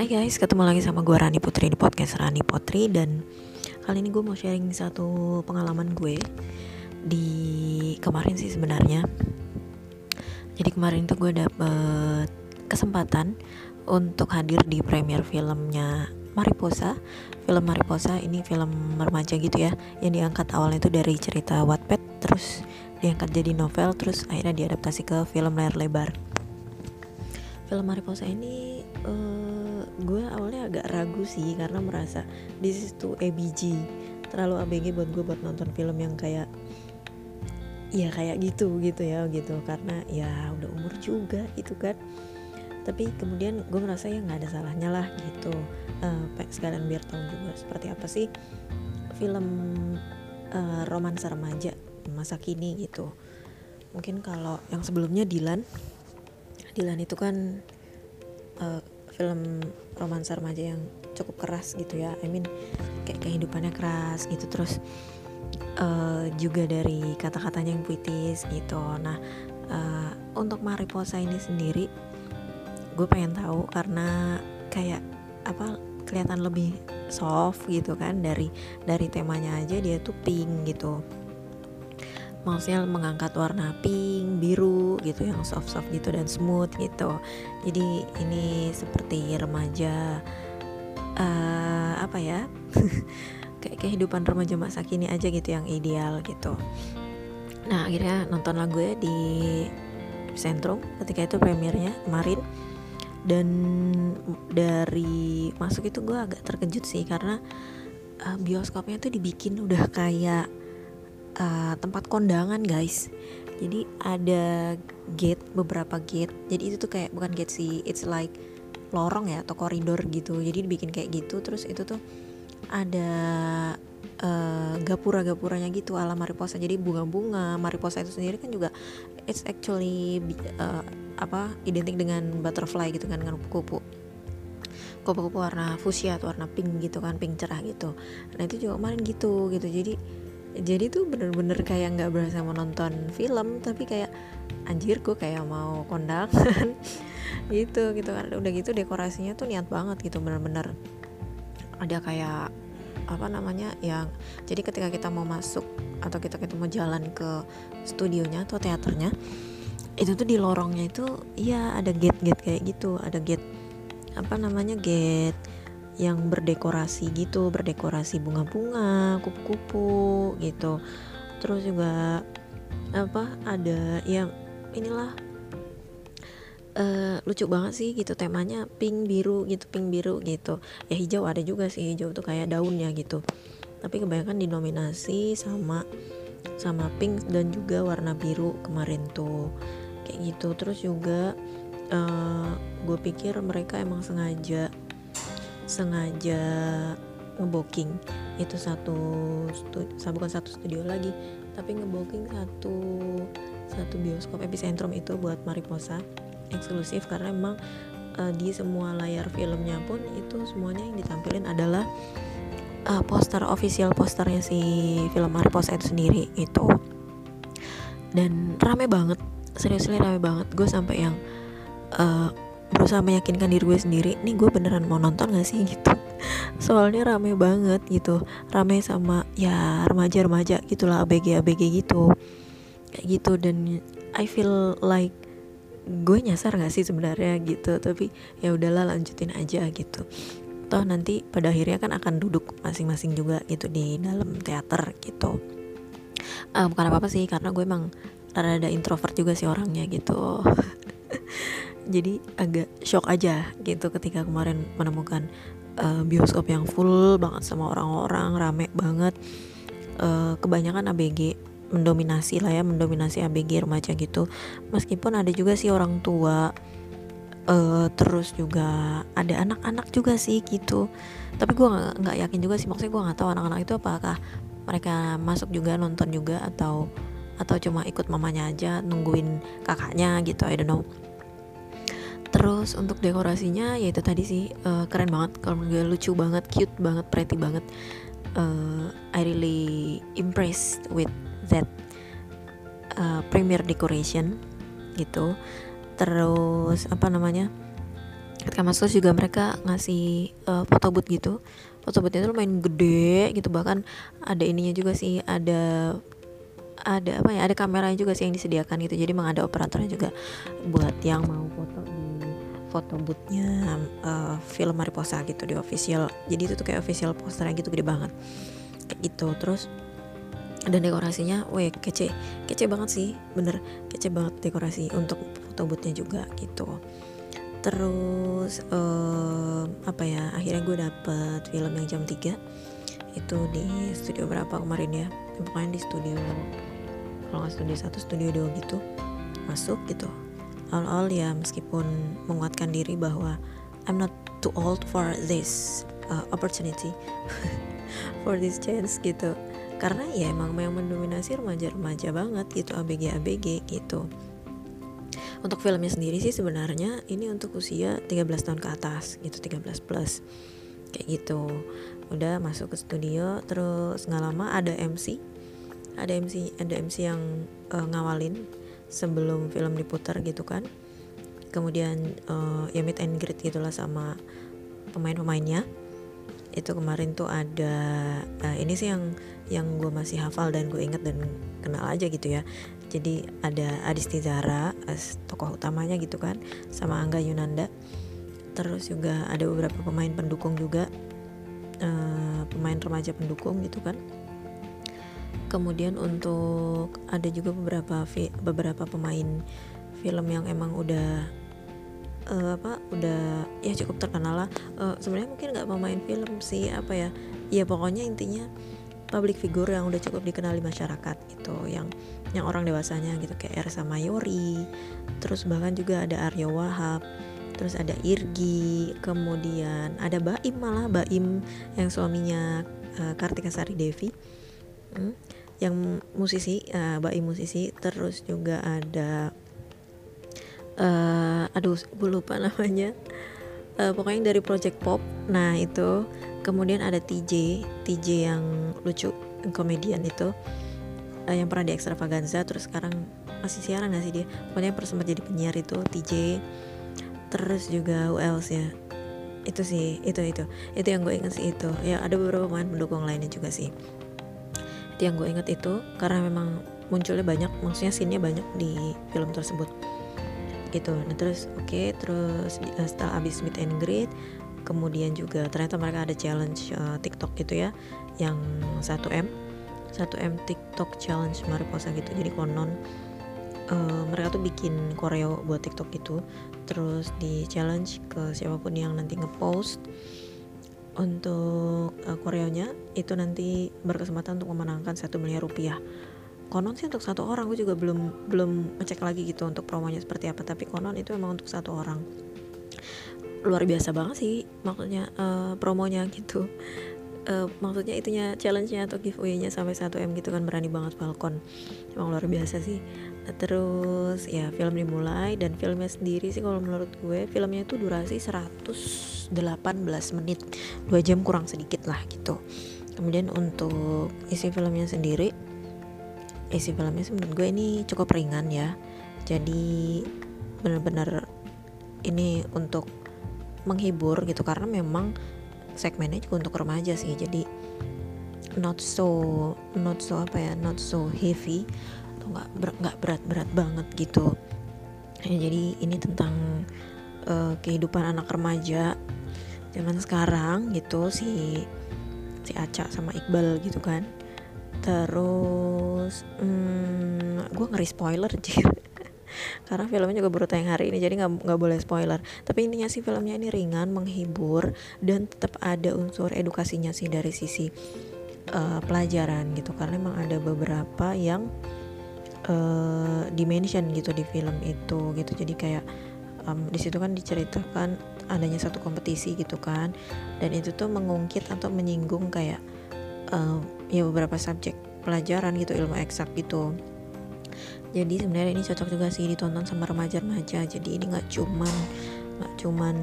Hai guys, ketemu lagi sama gue Rani Putri di podcast Rani Putri. Dan kali ini gue mau sharing satu pengalaman gue di kemarin sih sebenarnya. Jadi kemarin tuh gue dapet kesempatan untuk hadir di premiere filmnya Mariposa. Film Mariposa ini film remaja gitu ya, yang diangkat awalnya itu dari cerita Wattpad, terus diangkat jadi novel, terus akhirnya diadaptasi ke film layar lebar. Film Mariposa ini gue awalnya agak ragu sih, karena merasa this is too ABG, terlalu ABG buat gue buat nonton film yang kayak ya kayak gitu, karena ya udah umur juga itu kan. Tapi kemudian gue merasa ya nggak ada salahnya lah gitu, sekalian biar tahu juga seperti apa sih film romansa remaja masa kini gitu. Mungkin kalau yang sebelumnya Dilan itu kan film romansa remaja yang cukup keras gitu ya, kayak kehidupannya keras gitu, terus juga dari kata-katanya yang puitis gitu. Nah untuk Mariposa ini sendiri gue pengen tahu karena kayak apa, kelihatan lebih soft gitu kan, dari temanya aja dia tuh pink gitu, maksudnya mengangkat warna pink, biru gitu, yang soft-soft gitu dan smooth gitu. Jadi ini seperti remaja kayak kehidupan remaja masa kini aja gitu, yang ideal gitu. Nah akhirnya nontonlah gue di Centrum ketika itu premiernya kemarin, dan dari masuk itu gue agak terkejut sih, karena bioskopnya tuh dibikin udah kayak tempat kondangan guys. Jadi ada gate, beberapa gate, jadi itu tuh kayak bukan gate sih, it's like lorong ya atau koridor gitu, jadi dibikin kayak gitu. Terus itu tuh ada gapura-gapuranya gitu ala Mariposa, jadi bunga-bunga. Mariposa itu sendiri kan juga it's actually identik dengan butterfly gitu kan, dengan kupu-kupu warna fuchsia atau warna pink gitu kan, pink cerah gitu. Nah itu juga kemarin gitu. Jadi tuh bener-bener kayak nggak berasa mau nonton film, tapi kayak anjir gue kayak mau kondangan gitu kan. Udah gitu dekorasinya tuh niat banget gitu, bener-bener ada kayak jadi ketika kita mau masuk atau kita mau jalan ke studionya atau teaternya, itu tuh di lorongnya itu ya ada gate kayak gitu, ada gate yang berdekorasi gitu, berdekorasi bunga-bunga, kupu-kupu gitu. Terus juga ada yang inilah lucu banget sih gitu, temanya pink biru gitu. Ya hijau ada juga sih, hijau tuh kayak daunnya gitu. Tapi kebanyakan dinominasi sama pink dan juga warna biru kemarin tuh kayak gitu. Terus juga gue pikir mereka emang sengaja ngebooking itu bukan satu studio lagi, tapi ngebooking satu bioskop Epicentrum itu buat Mariposa eksklusif, karena emang di semua layar filmnya pun itu semuanya yang ditampilin adalah poster official, posternya si film Mariposa itu sendiri itu. Dan rame banget, seriously rame banget. Gue sampai yang berusaha meyakinkan diri gue sendiri, nih gue beneran mau nonton gak sih gitu, soalnya rame banget gitu, rame sama ya remaja-remaja gitulah, ABG gitu kayak gitu. Dan I feel like gue nyasar gak sih sebenarnya gitu, tapi ya udahlah lanjutin aja gitu, toh nanti pada akhirnya kan akan duduk masing-masing juga gitu di dalam teater gitu. Bukan apa-apa sih, karena gue emang rada introvert juga sih orangnya gitu jadi agak shock aja gitu ketika kemarin menemukan bioskop yang full banget sama orang-orang, rame banget, kebanyakan ABG mendominasi ABG remaja gitu. Meskipun ada juga sih orang tua, terus juga ada anak-anak juga sih gitu, tapi gue gak yakin juga sih, maksudnya gue gak tahu anak-anak itu apakah mereka masuk juga, nonton juga, atau cuma ikut mamanya aja nungguin kakaknya gitu, I don't know. Terus untuk dekorasinya ya itu tadi sih, keren banget kalau menurut gue, lucu banget, cute banget, pretty banget. I really impressed with that premiere decoration gitu. Terus ketika masuk juga mereka ngasih foto booth gitu. Foto boothnya itu lumayan gede gitu, bahkan ada ininya juga sih, ada kameranya juga sih yang disediakan gitu. Jadi memang ada operatornya juga buat yang mau foto di foto boothnya film Mariposa gitu, di official. Jadi itu tuh kayak official posternya gitu, gede banget kayak gitu. Terus dan dekorasinya, weh kece banget sih, bener kece banget dekorasi untuk foto boothnya juga gitu. Terus akhirnya gue dapet film yang jam 3 itu di studio berapa kemarin ya, pokoknya di studio, kalau gak studio 1 studio 2 gitu, masuk gitu. Awal-awal ya meskipun menguatkan diri bahwa I'm not too old for this opportunity for this chance gitu, karena ya emang yang mendominasi remaja-remaja banget gitu, ABG gitu. Untuk filmnya sendiri sih sebenarnya ini untuk usia 13 tahun ke atas gitu, 13 plus kayak gitu. Udah masuk ke studio, terus nggak lama ada MC yang ngawalin sebelum film diputar gitu kan. Kemudian ya meet and greet gitulah sama pemain-pemainnya. Itu kemarin tuh ada ini sih yang gue masih hafal dan gue inget dan kenal aja gitu ya. Jadi ada Adistizara tokoh utamanya gitu kan, sama Angga Yunanda. Terus juga ada beberapa pemain pendukung juga, pemain remaja pendukung gitu kan. Kemudian untuk ada juga beberapa pemain film yang emang udah udah ya cukup terkenal lah. Sebenarnya mungkin nggak pemain film sih, pokoknya intinya public figure yang udah cukup dikenal di masyarakat gitu, yang orang dewasanya gitu, kayak Ersa Mayuri, terus bahkan juga ada Aryo Wahab, terus ada Irgi, kemudian ada Baim yang suaminya Kartika Sari Devi, yang musisi, Baim musisi. Terus juga ada gue lupa namanya, pokoknya yang dari Project Pop, nah itu. Kemudian ada TJ yang lucu, yang komedian itu, yang pernah di Extravaganza, terus sekarang masih siaran gak sih dia, pokoknya yang pernah sempat jadi penyiar itu TJ. Terus juga who else ya, itu sih, itu yang gue inget sih itu. Ya ada beberapa pemain pendukung lainnya juga sih, itu yang gue inget itu, karena memang munculnya banyak, maksudnya scene-nya banyak di film tersebut gitu. Nah terus setelah abis meet and greet, kemudian juga ternyata mereka ada challenge TikTok gitu ya, yang 1M TikTok challenge Mariposa gitu. Jadi konon mereka tuh bikin koreo buat TikTok gitu, terus di challenge ke siapapun yang nanti ngepost untuk koreonya itu nanti berkesempatan untuk memenangkan 1 miliar rupiah. Konon sih untuk 1 orang, gue juga belum ngecek lagi gitu untuk promonya seperti apa, tapi konon itu emang untuk 1 orang. Luar biasa banget sih maksudnya promonya gitu, maksudnya itunya challenge-nya atau giveaway-nya sampai 1M gitu kan, berani banget Falcon, emang luar biasa sih. Terus ya film dimulai, dan filmnya sendiri sih kalau menurut gue filmnya itu durasi 118 menit, 2 jam kurang sedikit lah gitu. Kemudian untuk isi filmnya menurut gue ini cukup ringan ya. Jadi benar-benar ini untuk menghibur gitu, karena memang segmennya juga untuk remaja sih. Jadi not so heavy atau nggak berat-berat banget gitu ya. Jadi ini tentang kehidupan anak remaja zaman sekarang gitu, si Acha sama Iqbal gitu kan. Terus gue ngeri spoiler sih karena filmnya juga baru tayang hari ini, jadi nggak boleh spoiler. Tapi intinya sih filmnya ini ringan, menghibur, dan tetap ada unsur edukasinya sih dari sisi pelajaran gitu, karena memang ada beberapa yang dimention gitu di film itu gitu. Jadi kayak di situ kan diceritakan adanya satu kompetisi gitu kan, dan itu tuh mengungkit atau menyinggung kayak ya beberapa subjek pelajaran gitu, ilmu eksak gitu. Jadi sebenarnya ini cocok juga sih ditonton sama remaja-remaja. Jadi ini nggak cuman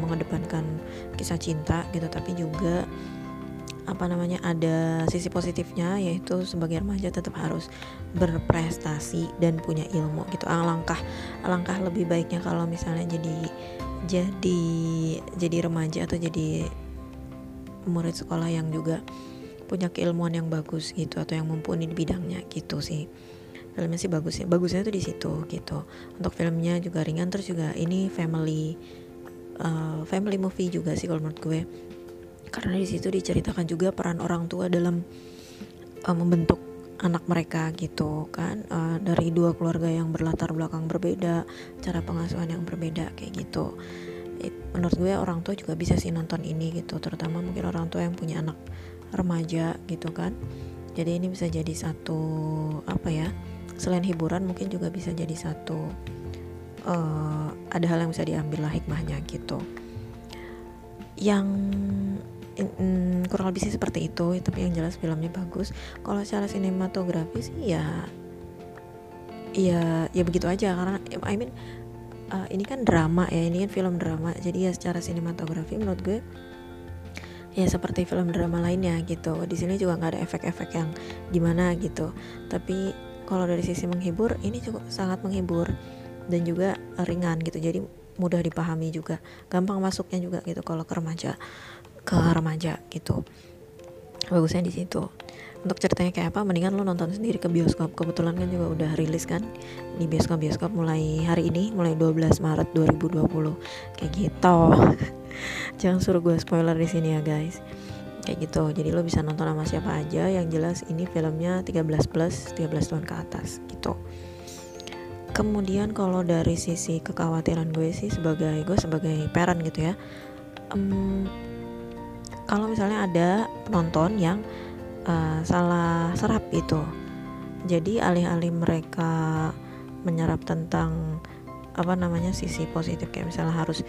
mengedepankan kisah cinta gitu, tapi juga ada sisi positifnya, yaitu sebagai remaja tetap harus berprestasi dan punya ilmu gitu. Alangkah lebih baiknya kalau misalnya jadi remaja atau jadi murid sekolah yang juga punya keilmuan yang bagus gitu, atau yang mumpuni di bidangnya gitu sih. Filmnya sih bagusnya tuh di situ gitu. Untuk filmnya juga ringan, terus juga ini family movie juga sih kalau menurut gue, karena di situ diceritakan juga peran orang tua dalam membentuk anak mereka gitu kan, dari dua keluarga yang berlatar belakang berbeda, cara pengasuhan yang berbeda kayak gitu. Menurut gue orang tua juga bisa sih nonton ini gitu, terutama mungkin orang tua yang punya anak remaja gitu kan. Jadi ini bisa jadi satu selain hiburan mungkin juga bisa jadi satu ada hal yang bisa diambil lah hikmahnya gitu. Yang kurang lebih sih seperti itu, tapi yang jelas filmnya bagus. Kalau secara sinematografi sih ya begitu aja, karena ini kan drama ya, ini kan film drama. Jadi ya secara sinematografi menurut gue ya seperti film drama lainnya gitu. Di sini juga nggak ada efek-efek yang gimana gitu. Tapi kalau dari sisi menghibur, ini cukup sangat menghibur dan juga ringan gitu. Jadi mudah dipahami juga, gampang masuknya juga gitu. Kalau ke remaja gitu, bagusnya di situ. Untuk ceritanya kayak apa, mendingan lo nonton sendiri ke bioskop. Kebetulan kan juga udah rilis kan di bioskop-bioskop mulai hari ini, mulai 12 Maret 2020 kayak gitu. Jangan suruh gue spoiler di sini ya guys, kayak gitu. Jadi lo bisa nonton sama siapa aja, yang jelas ini filmnya 13 tahun ke atas gitu. Kemudian kalau dari sisi kekhawatiran gue sih, gue sebagai parent gitu ya, kalau misalnya ada penonton yang salah serap itu, jadi alih-alih mereka menyerap tentang sisi positif, kayak misalnya harus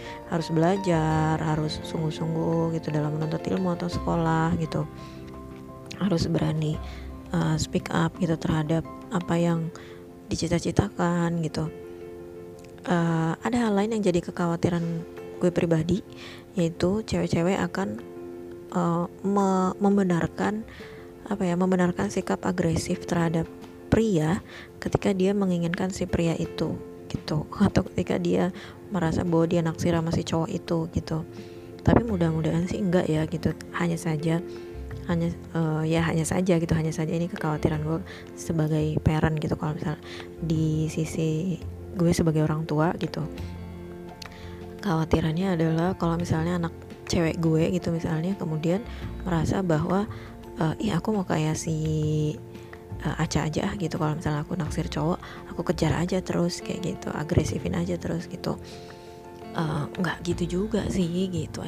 belajar, harus sungguh-sungguh gitu dalam menuntut ilmu atau sekolah gitu, harus berani speak up gitu terhadap apa yang dicita-citakan gitu. Ada hal lain yang jadi kekhawatiran gue pribadi, yaitu cewek-cewek akan membenarkan sikap agresif terhadap pria ketika dia menginginkan si pria itu gitu, atau ketika dia merasa bahwa dia naksir sama si cowok itu gitu. Tapi mudah-mudahan sih enggak ya gitu. Hanya saja ini kekhawatiran gue sebagai parent gitu. Kalau misalnya di sisi gue sebagai orang tua gitu, khawatirannya adalah kalau misalnya anak cewek gue gitu misalnya kemudian merasa bahwa aku mau kayak si Acha aja gitu. Kalau misalnya aku naksir cowok, aku kejar aja terus kayak gitu, agresifin aja terus gitu. Nggak gitu juga sih gitu.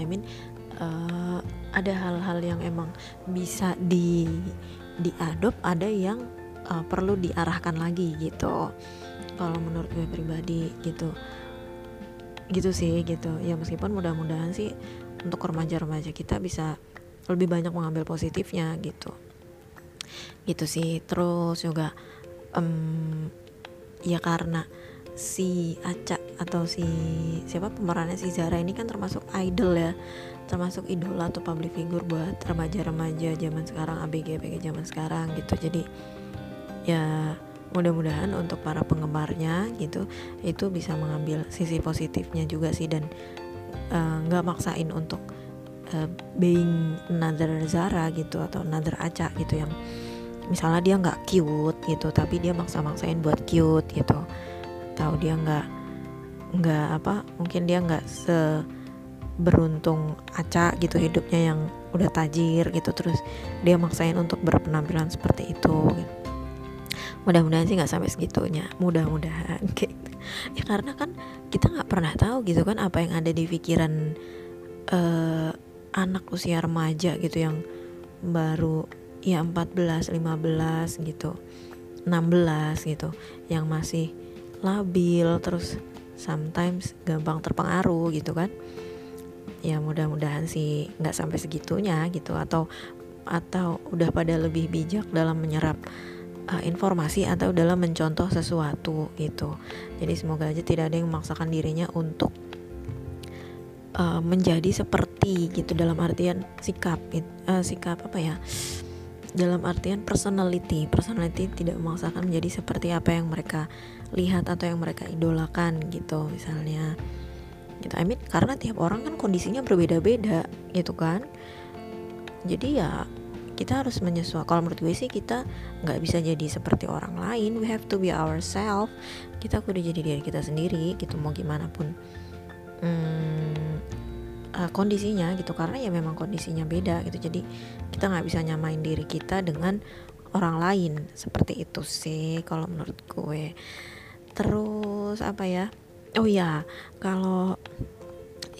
Ada hal-hal yang emang bisa diadop, ada yang perlu diarahkan lagi gitu. Kalau menurut gue pribadi gitu sih gitu ya. Meskipun mudah-mudahan sih untuk remaja-remaja kita bisa lebih banyak mengambil positifnya gitu sih. Terus juga ya karena si Acha atau si siapa pemerannya, si Zara ini kan termasuk idol ya, termasuk idola atau public figure buat remaja-remaja zaman sekarang, ABG zaman sekarang gitu. Jadi ya mudah-mudahan untuk para penggemarnya gitu itu bisa mengambil sisi positifnya juga sih, dan nggak maksain untuk being another Zara gitu atau another Acha gitu, yang misalnya dia nggak cute gitu tapi dia maksa-maksain buat cute gitu, atau dia mungkin dia nggak seberuntung Acha gitu, hidupnya yang udah tajir gitu, terus dia maksain untuk berpenampilan seperti itu gitu. Mudah-mudahan sih nggak sampai segitunya, mudah-mudahan gitu. Ya karena kan kita nggak pernah tahu gitu kan apa yang ada di pikiran anak usia remaja gitu, yang baru ya 14, 15 gitu, 16 gitu, yang masih labil, terus sometimes gampang terpengaruh gitu kan. Ya mudah-mudahan sih nggak sampai segitunya gitu, atau udah pada lebih bijak dalam menyerap informasi atau dalam mencontoh sesuatu gitu. Jadi semoga aja tidak ada yang memaksakan dirinya untuk menjadi seperti gitu, dalam artian sikap apa ya, dalam artian personality tidak memaksakan menjadi seperti apa yang mereka lihat atau yang mereka idolakan gitu misalnya gitu. I mean, karena tiap orang kan kondisinya berbeda-beda gitu kan, jadi ya kita harus menyesuaikan. Kalau menurut gue sih, kita nggak bisa jadi seperti orang lain, we have to be ourselves. Kita kudu jadi diri kita sendiri gitu, mau gimana pun kondisinya gitu, karena ya memang kondisinya beda gitu, jadi kita nggak bisa nyamain diri kita dengan orang lain. Seperti itu sih kalau menurut gue. Terus apa ya, oh ya, kalau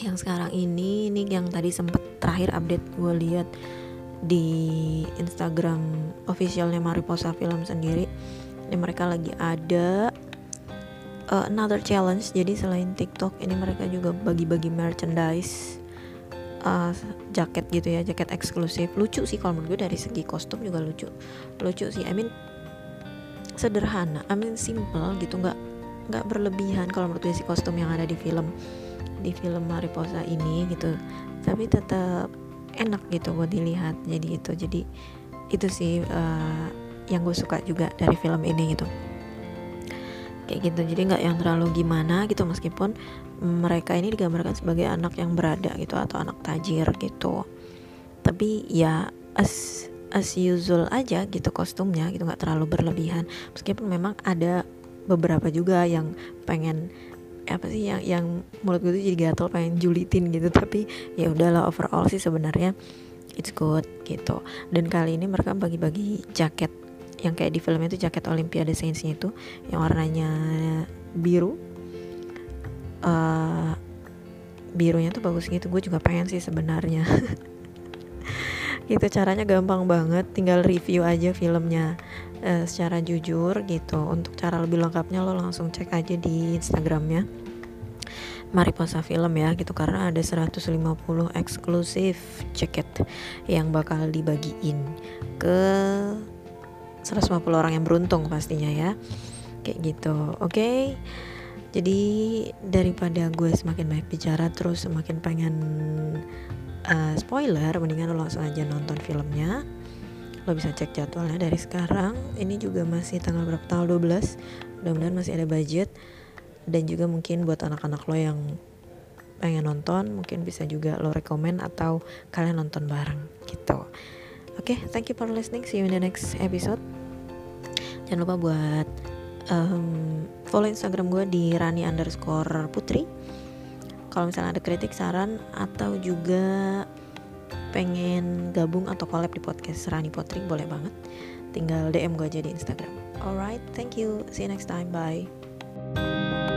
yang sekarang ini yang tadi sempet terakhir update gue lihat di Instagram officialnya Mariposa Film sendiri, ini mereka lagi ada another challenge. Jadi selain TikTok ini mereka juga bagi-bagi merchandise, jaket gitu ya, jaket eksklusif. Lucu sih kalau menurut gue, dari segi kostum juga lucu sih. I mean sederhana, I mean simple gitu, nggak berlebihan kalau menurut gue sih kostum yang ada di film Mariposa ini gitu, tapi tetap enak gitu buat dilihat. Jadi itu sih yang gue suka juga dari film ini gitu, kayak gitu. Jadi nggak yang terlalu gimana gitu, meskipun mereka ini digambarkan sebagai anak yang berada gitu atau anak tajir gitu, tapi ya as usual aja gitu kostumnya gitu, nggak terlalu berlebihan. Meskipun memang ada beberapa juga yang pengen apa sih, yang mulut gue tuh jadi gatel pengen julitin gitu, tapi ya udahlah, overall sih sebenarnya it's good gitu. Dan kali ini mereka bagi-bagi jaket yang kayak di filmnya itu, jaket Olimpiade Sains-nya itu yang warnanya biru, birunya tuh bagus gitu. Gue juga pengen sih sebenarnya gitu. Caranya gampang banget, tinggal review aja filmnya secara jujur gitu. Untuk cara lebih lengkapnya lo langsung cek aja di Instagramnya Mariposa Film ya gitu, karena ada 150 eksklusif jaket yang bakal dibagiin ke 150 orang yang beruntung pastinya ya, kayak gitu. Oke. Jadi daripada gue semakin banyak bicara terus semakin pengen spoiler, mendingan lo langsung aja nonton filmnya. Lo bisa cek jadwalnya dari sekarang. Ini juga masih tanggal berapa, tanggal 12. Mudah-mudahan masih ada budget. Dan juga mungkin buat anak-anak lo yang pengen nonton, mungkin bisa juga lo rekomen atau kalian nonton bareng gitu. Oke, thank you for listening. See you in the next episode. Jangan lupa buat follow Instagram gue di Rani_Putri. Kalau misalnya ada kritik, saran, atau juga pengen gabung atau collab di podcast Rani Putri, boleh banget. Tinggal DM gue aja di Instagram. Alright, thank you. See you next time. Bye.